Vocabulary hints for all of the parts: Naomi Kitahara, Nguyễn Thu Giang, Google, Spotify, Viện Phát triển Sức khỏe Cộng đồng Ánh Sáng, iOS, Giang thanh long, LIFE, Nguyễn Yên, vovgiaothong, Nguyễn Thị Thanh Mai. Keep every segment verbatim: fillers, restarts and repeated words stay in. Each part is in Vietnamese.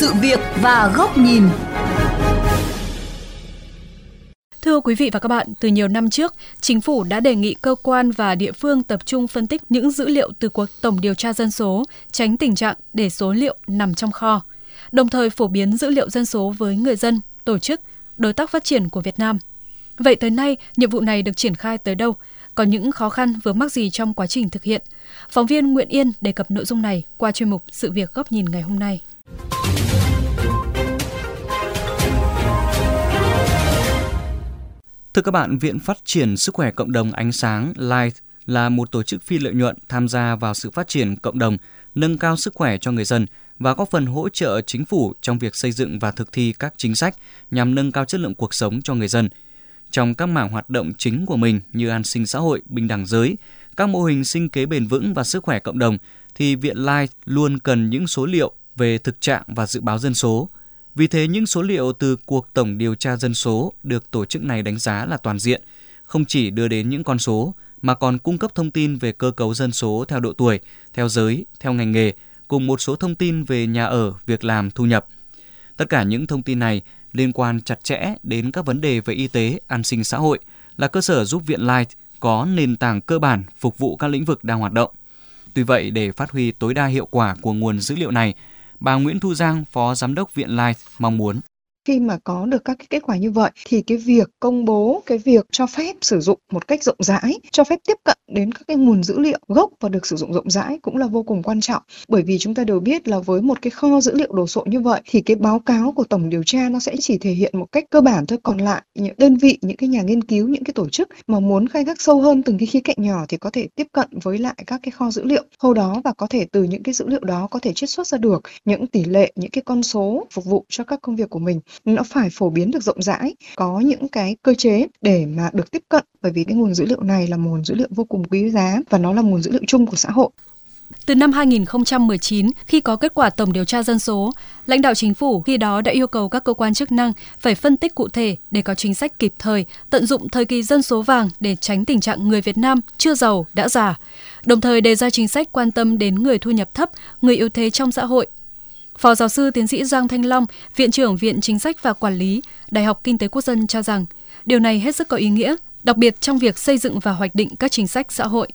sự việc và góc nhìn. Thưa quý vị và các bạn, từ nhiều năm trước, Chính phủ đã đề nghị cơ quan và địa phương tập trung phân tích những dữ liệu từ cuộc tổng điều tra dân số, tránh tình trạng để số liệu nằm trong kho, đồng thời phổ biến dữ liệu dân số với người dân, tổ chức, đối tác phát triển của Việt Nam. Vậy tới nay, nhiệm vụ này được triển khai tới đâu? Có những khó khăn vướng mắc gì trong quá trình thực hiện? Phóng viên Nguyễn Yên đề cập nội dung này qua chuyên mục Sự việc góc nhìn ngày hôm nay. Thưa các bạn, Viện Phát triển Sức khỏe Cộng đồng Ánh Sáng LIFE là một tổ chức phi lợi nhuận tham gia vào sự phát triển cộng đồng, nâng cao sức khỏe cho người dân và góp phần hỗ trợ chính phủ trong việc xây dựng và thực thi các chính sách nhằm nâng cao chất lượng cuộc sống cho người dân. Trong các mảng hoạt động chính của mình như an sinh xã hội, bình đẳng giới, các mô hình sinh kế bền vững và sức khỏe cộng đồng, thì Viện LIFE luôn cần những số liệu về thực trạng và dự báo dân số. Vì thế, những số liệu từ cuộc tổng điều tra dân số được tổ chức này đánh giá là toàn diện, không chỉ đưa đến những con số, mà còn cung cấp thông tin về cơ cấu dân số theo độ tuổi, theo giới, theo ngành nghề, cùng một số thông tin về nhà ở, việc làm, thu nhập. Tất cả những thông tin này liên quan chặt chẽ đến các vấn đề về y tế, an sinh xã hội, là cơ sở giúp Viện LIFE có nền tảng cơ bản phục vụ các lĩnh vực đang hoạt động. Tuy vậy, để phát huy tối đa hiệu quả của nguồn dữ liệu này, bà Nguyễn Thu Giang, Phó Giám đốc Viện LIFE mong muốn khi mà có được các cái kết quả như vậy thì cái việc công bố, cái việc cho phép sử dụng một cách rộng rãi, cho phép tiếp cận đến các cái nguồn dữ liệu gốc và được sử dụng rộng rãi cũng là vô cùng quan trọng. Bởi vì chúng ta đều biết là với một cái kho dữ liệu đồ sộ như vậy thì cái báo cáo của tổng điều tra nó sẽ chỉ thể hiện một cách cơ bản thôi. Còn lại những đơn vị, những cái nhà nghiên cứu, những cái tổ chức mà muốn khai thác sâu hơn từng cái khía cạnh nhỏ thì có thể tiếp cận với lại các cái kho dữ liệu khâu đó và có thể từ những cái dữ liệu đó có thể chiết xuất ra được những tỷ lệ, những cái con số phục vụ cho các công việc của mình. Nó phải phổ biến được rộng rãi, có những cái cơ chế để mà được tiếp cận, bởi vì cái nguồn dữ liệu này là nguồn dữ liệu vô cùng quý giá và nó là nguồn dữ liệu chung của xã hội. Từ năm hai nghìn không trăm mười chín, khi có kết quả tổng điều tra dân số, lãnh đạo chính phủ khi đó đã yêu cầu các cơ quan chức năng phải phân tích cụ thể để có chính sách kịp thời, tận dụng thời kỳ dân số vàng để tránh tình trạng người Việt Nam chưa giàu đã già, đồng thời đề ra chính sách quan tâm đến người thu nhập thấp, người yếu thế trong xã hội. Phó giáo sư tiến sĩ Giang Thanh Long, Viện trưởng Viện Chính sách và Quản lý, Đại học Kinh tế Quốc dân cho rằng điều này hết sức có ý nghĩa, đặc biệt trong việc xây dựng và hoạch định các chính sách xã hội.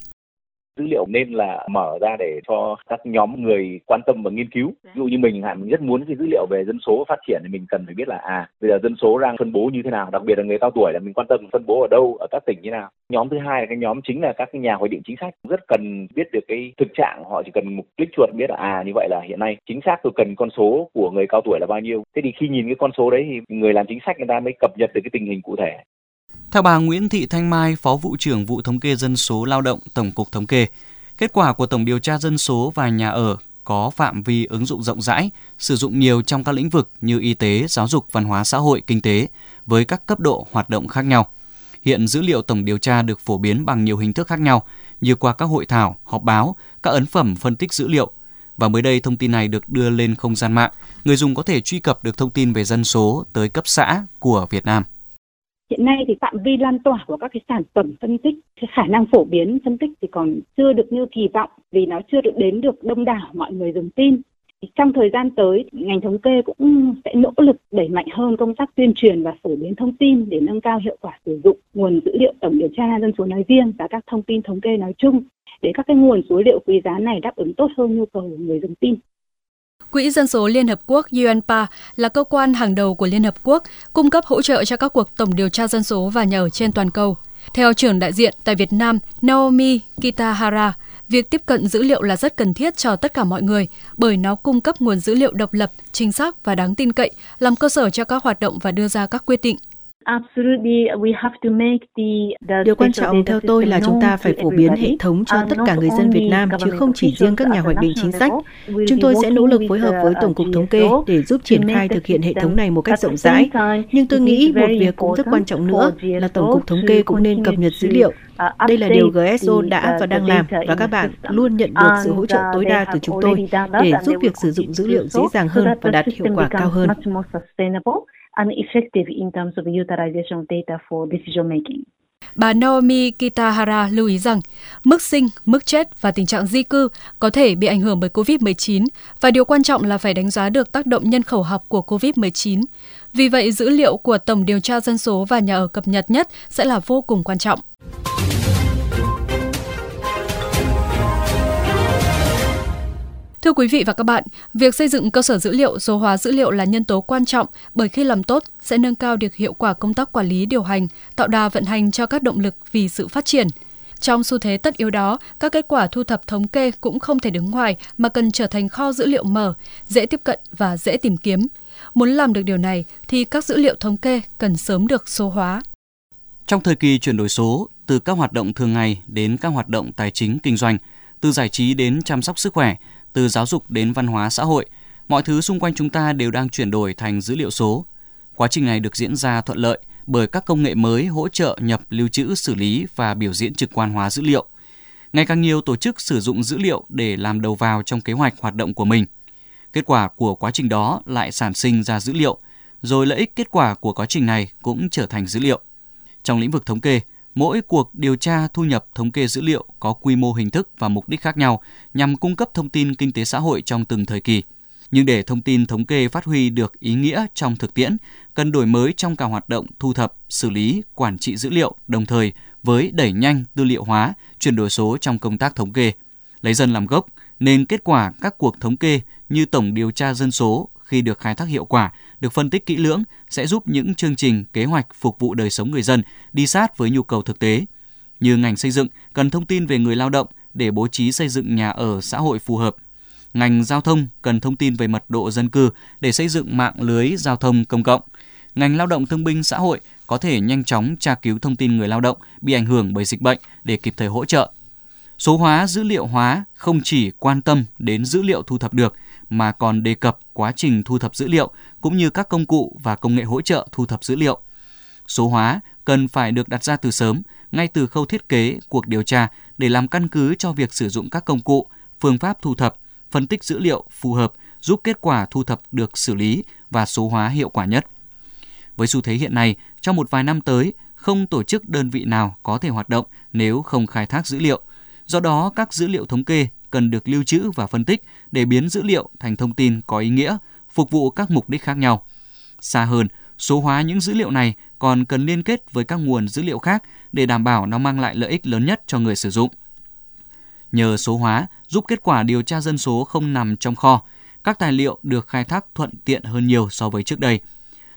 Dữ liệu nên là mở ra để cho các nhóm người quan tâm và nghiên cứu. Ví dụ như mình hạn mình rất muốn cái dữ liệu về dân số phát triển thì mình cần phải biết là à bây giờ dân số đang phân bố như thế nào, đặc biệt là người cao tuổi là mình quan tâm phân bố ở đâu, ở các tỉnh như nào. Nhóm thứ hai là cái nhóm chính là các cái nhà hoạch định chính sách rất cần biết được cái thực trạng, họ chỉ cần một click chuột biết là à như vậy là hiện nay chính xác tôi cần con số của người cao tuổi là bao nhiêu. Thế thì khi nhìn cái con số đấy thì người làm chính sách người ta mới cập nhật được cái tình hình cụ thể. Theo bà Nguyễn Thị Thanh Mai, Phó Vụ trưởng Vụ Thống kê Dân số Lao động, Tổng cục Thống kê, kết quả của tổng điều tra dân số và nhà ở có phạm vi ứng dụng rộng rãi, sử dụng nhiều trong các lĩnh vực như y tế, giáo dục, văn hóa, xã hội, kinh tế, với các cấp độ hoạt động khác nhau. Hiện dữ liệu tổng điều tra được phổ biến bằng nhiều hình thức khác nhau, như qua các hội thảo, họp báo, các ấn phẩm phân tích dữ liệu. Và mới đây, thông tin này được đưa lên không gian mạng. Người dùng có thể truy cập được thông tin về dân số tới cấp xã của Việt Nam. Hiện nay thì phạm vi lan tỏa của các cái sản phẩm phân tích, cái khả năng phổ biến phân tích thì còn chưa được như kỳ vọng vì nó chưa được đến được đông đảo mọi người dùng tin. Trong thời gian tới, ngành thống kê cũng sẽ nỗ lực đẩy mạnh hơn công tác tuyên truyền và phổ biến thông tin để nâng cao hiệu quả sử dụng nguồn dữ liệu tổng điều tra dân số nói riêng và các thông tin thống kê nói chung để các cái nguồn số liệu quý giá này đáp ứng tốt hơn nhu cầu của người dùng tin. Quỹ Dân số Liên Hợp Quốc u en pê a là cơ quan hàng đầu của Liên Hợp Quốc, cung cấp hỗ trợ cho các cuộc tổng điều tra dân số và nhà ở trên toàn cầu. Theo trưởng đại diện tại Việt Nam, Naomi Kitahara, việc tiếp cận dữ liệu là rất cần thiết cho tất cả mọi người bởi nó cung cấp nguồn dữ liệu độc lập, chính xác và đáng tin cậy, làm cơ sở cho các hoạt động và đưa ra các quyết định. Điều quan trọng theo tôi là chúng ta phải phổ biến hệ thống cho tất cả người dân Việt Nam chứ không chỉ riêng các nhà hoạch định chính sách. Chúng tôi sẽ nỗ lực phối hợp với Tổng cục Thống kê để giúp triển khai thực hiện hệ thống này một cách rộng rãi. Nhưng tôi nghĩ một việc cũng rất quan trọng nữa là Tổng cục Thống kê cũng nên cập nhật dữ liệu. Đây là điều giê ét o đã và đang làm và các bạn luôn nhận được sự hỗ trợ tối đa từ chúng tôi để giúp việc sử dụng dữ liệu dễ dàng hơn và đạt hiệu quả cao hơn. Bà Naomi Kitahara lưu ý rằng mức sinh, mức chết và tình trạng di cư có thể bị ảnh hưởng bởi covid mười chín và điều quan trọng là phải đánh giá được tác động nhân khẩu học của covid mười chín. Vì vậy, dữ liệu của Tổng điều tra dân số và nhà ở cập nhật nhất sẽ là vô cùng quan trọng. Thưa quý vị và các bạn, việc xây dựng cơ sở dữ liệu, số hóa dữ liệu là nhân tố quan trọng bởi khi làm tốt sẽ nâng cao được hiệu quả công tác quản lý điều hành, tạo đà vận hành cho các động lực vì sự phát triển. Trong xu thế tất yếu đó, các kết quả thu thập thống kê cũng không thể đứng ngoài mà cần trở thành kho dữ liệu mở, dễ tiếp cận và dễ tìm kiếm. Muốn làm được điều này thì các dữ liệu thống kê cần sớm được số hóa. Trong thời kỳ chuyển đổi số, từ các hoạt động thường ngày đến các hoạt động tài chính kinh doanh, từ giải trí đến chăm sóc sức khỏe, từ giáo dục đến văn hóa xã hội, mọi thứ xung quanh chúng ta đều đang chuyển đổi thành dữ liệu số. Quá trình này được diễn ra thuận lợi bởi các công nghệ mới hỗ trợ nhập, lưu trữ, xử lý và biểu diễn trực quan hóa dữ liệu. Ngày càng nhiều tổ chức sử dụng dữ liệu để làm đầu vào trong kế hoạch hoạt động của mình. Kết quả của quá trình đó lại sản sinh ra dữ liệu, rồi lợi ích kết quả của quá trình này cũng trở thành dữ liệu. Trong lĩnh vực thống kê, mỗi cuộc điều tra thu nhập thống kê dữ liệu có quy mô, hình thức và mục đích khác nhau nhằm cung cấp thông tin kinh tế xã hội trong từng thời kỳ. Nhưng để thông tin thống kê phát huy được ý nghĩa trong thực tiễn, cần đổi mới trong cả hoạt động thu thập, xử lý, quản trị dữ liệu đồng thời với đẩy nhanh tư liệu hóa, chuyển đổi số trong công tác thống kê. Lấy dân làm gốc, nên kết quả các cuộc thống kê như tổng điều tra dân số khi được khai thác hiệu quả, được phân tích kỹ lưỡng sẽ giúp những chương trình, kế hoạch phục vụ đời sống người dân đi sát với nhu cầu thực tế. Như ngành xây dựng cần thông tin về người lao động để bố trí xây dựng nhà ở xã hội phù hợp. Ngành giao thông cần thông tin về mật độ dân cư để xây dựng mạng lưới giao thông công cộng. Ngành lao động thương binh xã hội có thể nhanh chóng tra cứu thông tin người lao động bị ảnh hưởng bởi dịch bệnh để kịp thời hỗ trợ. Số hóa, dữ liệu hóa không chỉ quan tâm đến dữ liệu thu thập được mà còn đề cập quá trình thu thập dữ liệu cũng như các công cụ và công nghệ hỗ trợ thu thập dữ liệu. Số hóa cần phải được đặt ra từ sớm, ngay từ khâu thiết kế, cuộc điều tra để làm căn cứ cho việc sử dụng các công cụ, phương pháp thu thập, phân tích dữ liệu phù hợp giúp kết quả thu thập được xử lý và số hóa hiệu quả nhất. Với xu thế hiện nay, trong một vài năm tới, không tổ chức đơn vị nào có thể hoạt động nếu không khai thác dữ liệu. Do đó, các dữ liệu thống kê cần được lưu trữ và phân tích để biến dữ liệu thành thông tin có ý nghĩa, phục vụ các mục đích khác nhau. Xa hơn, số hóa những dữ liệu này còn cần liên kết với các nguồn dữ liệu khác để đảm bảo nó mang lại lợi ích lớn nhất cho người sử dụng. Nhờ số hóa giúp kết quả điều tra dân số không nằm trong kho, các tài liệu được khai thác thuận tiện hơn nhiều so với trước đây.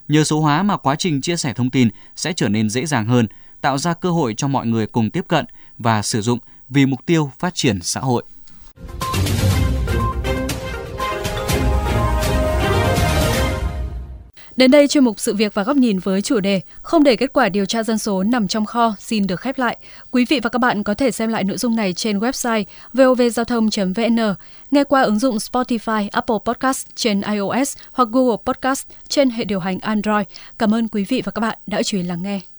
Nhờ số hóa mà quá trình chia sẻ thông tin sẽ trở nên dễ dàng hơn, tạo ra cơ hội cho mọi người cùng tiếp cận và sử dụng vì mục tiêu phát triển xã hội. Đến đây, chuyên mục Sự việc và Góc nhìn với chủ đề Không để kết quả điều tra dân số nằm trong kho xin được khép lại. Quý vị và các bạn có thể xem lại nội dung này trên website vovgiaothong chấm vn, nghe qua ứng dụng Spotify, Apple Podcast trên iOS hoặc Google Podcast trên hệ điều hành Android. Cảm ơn quý vị và các bạn đã chú ý lắng nghe.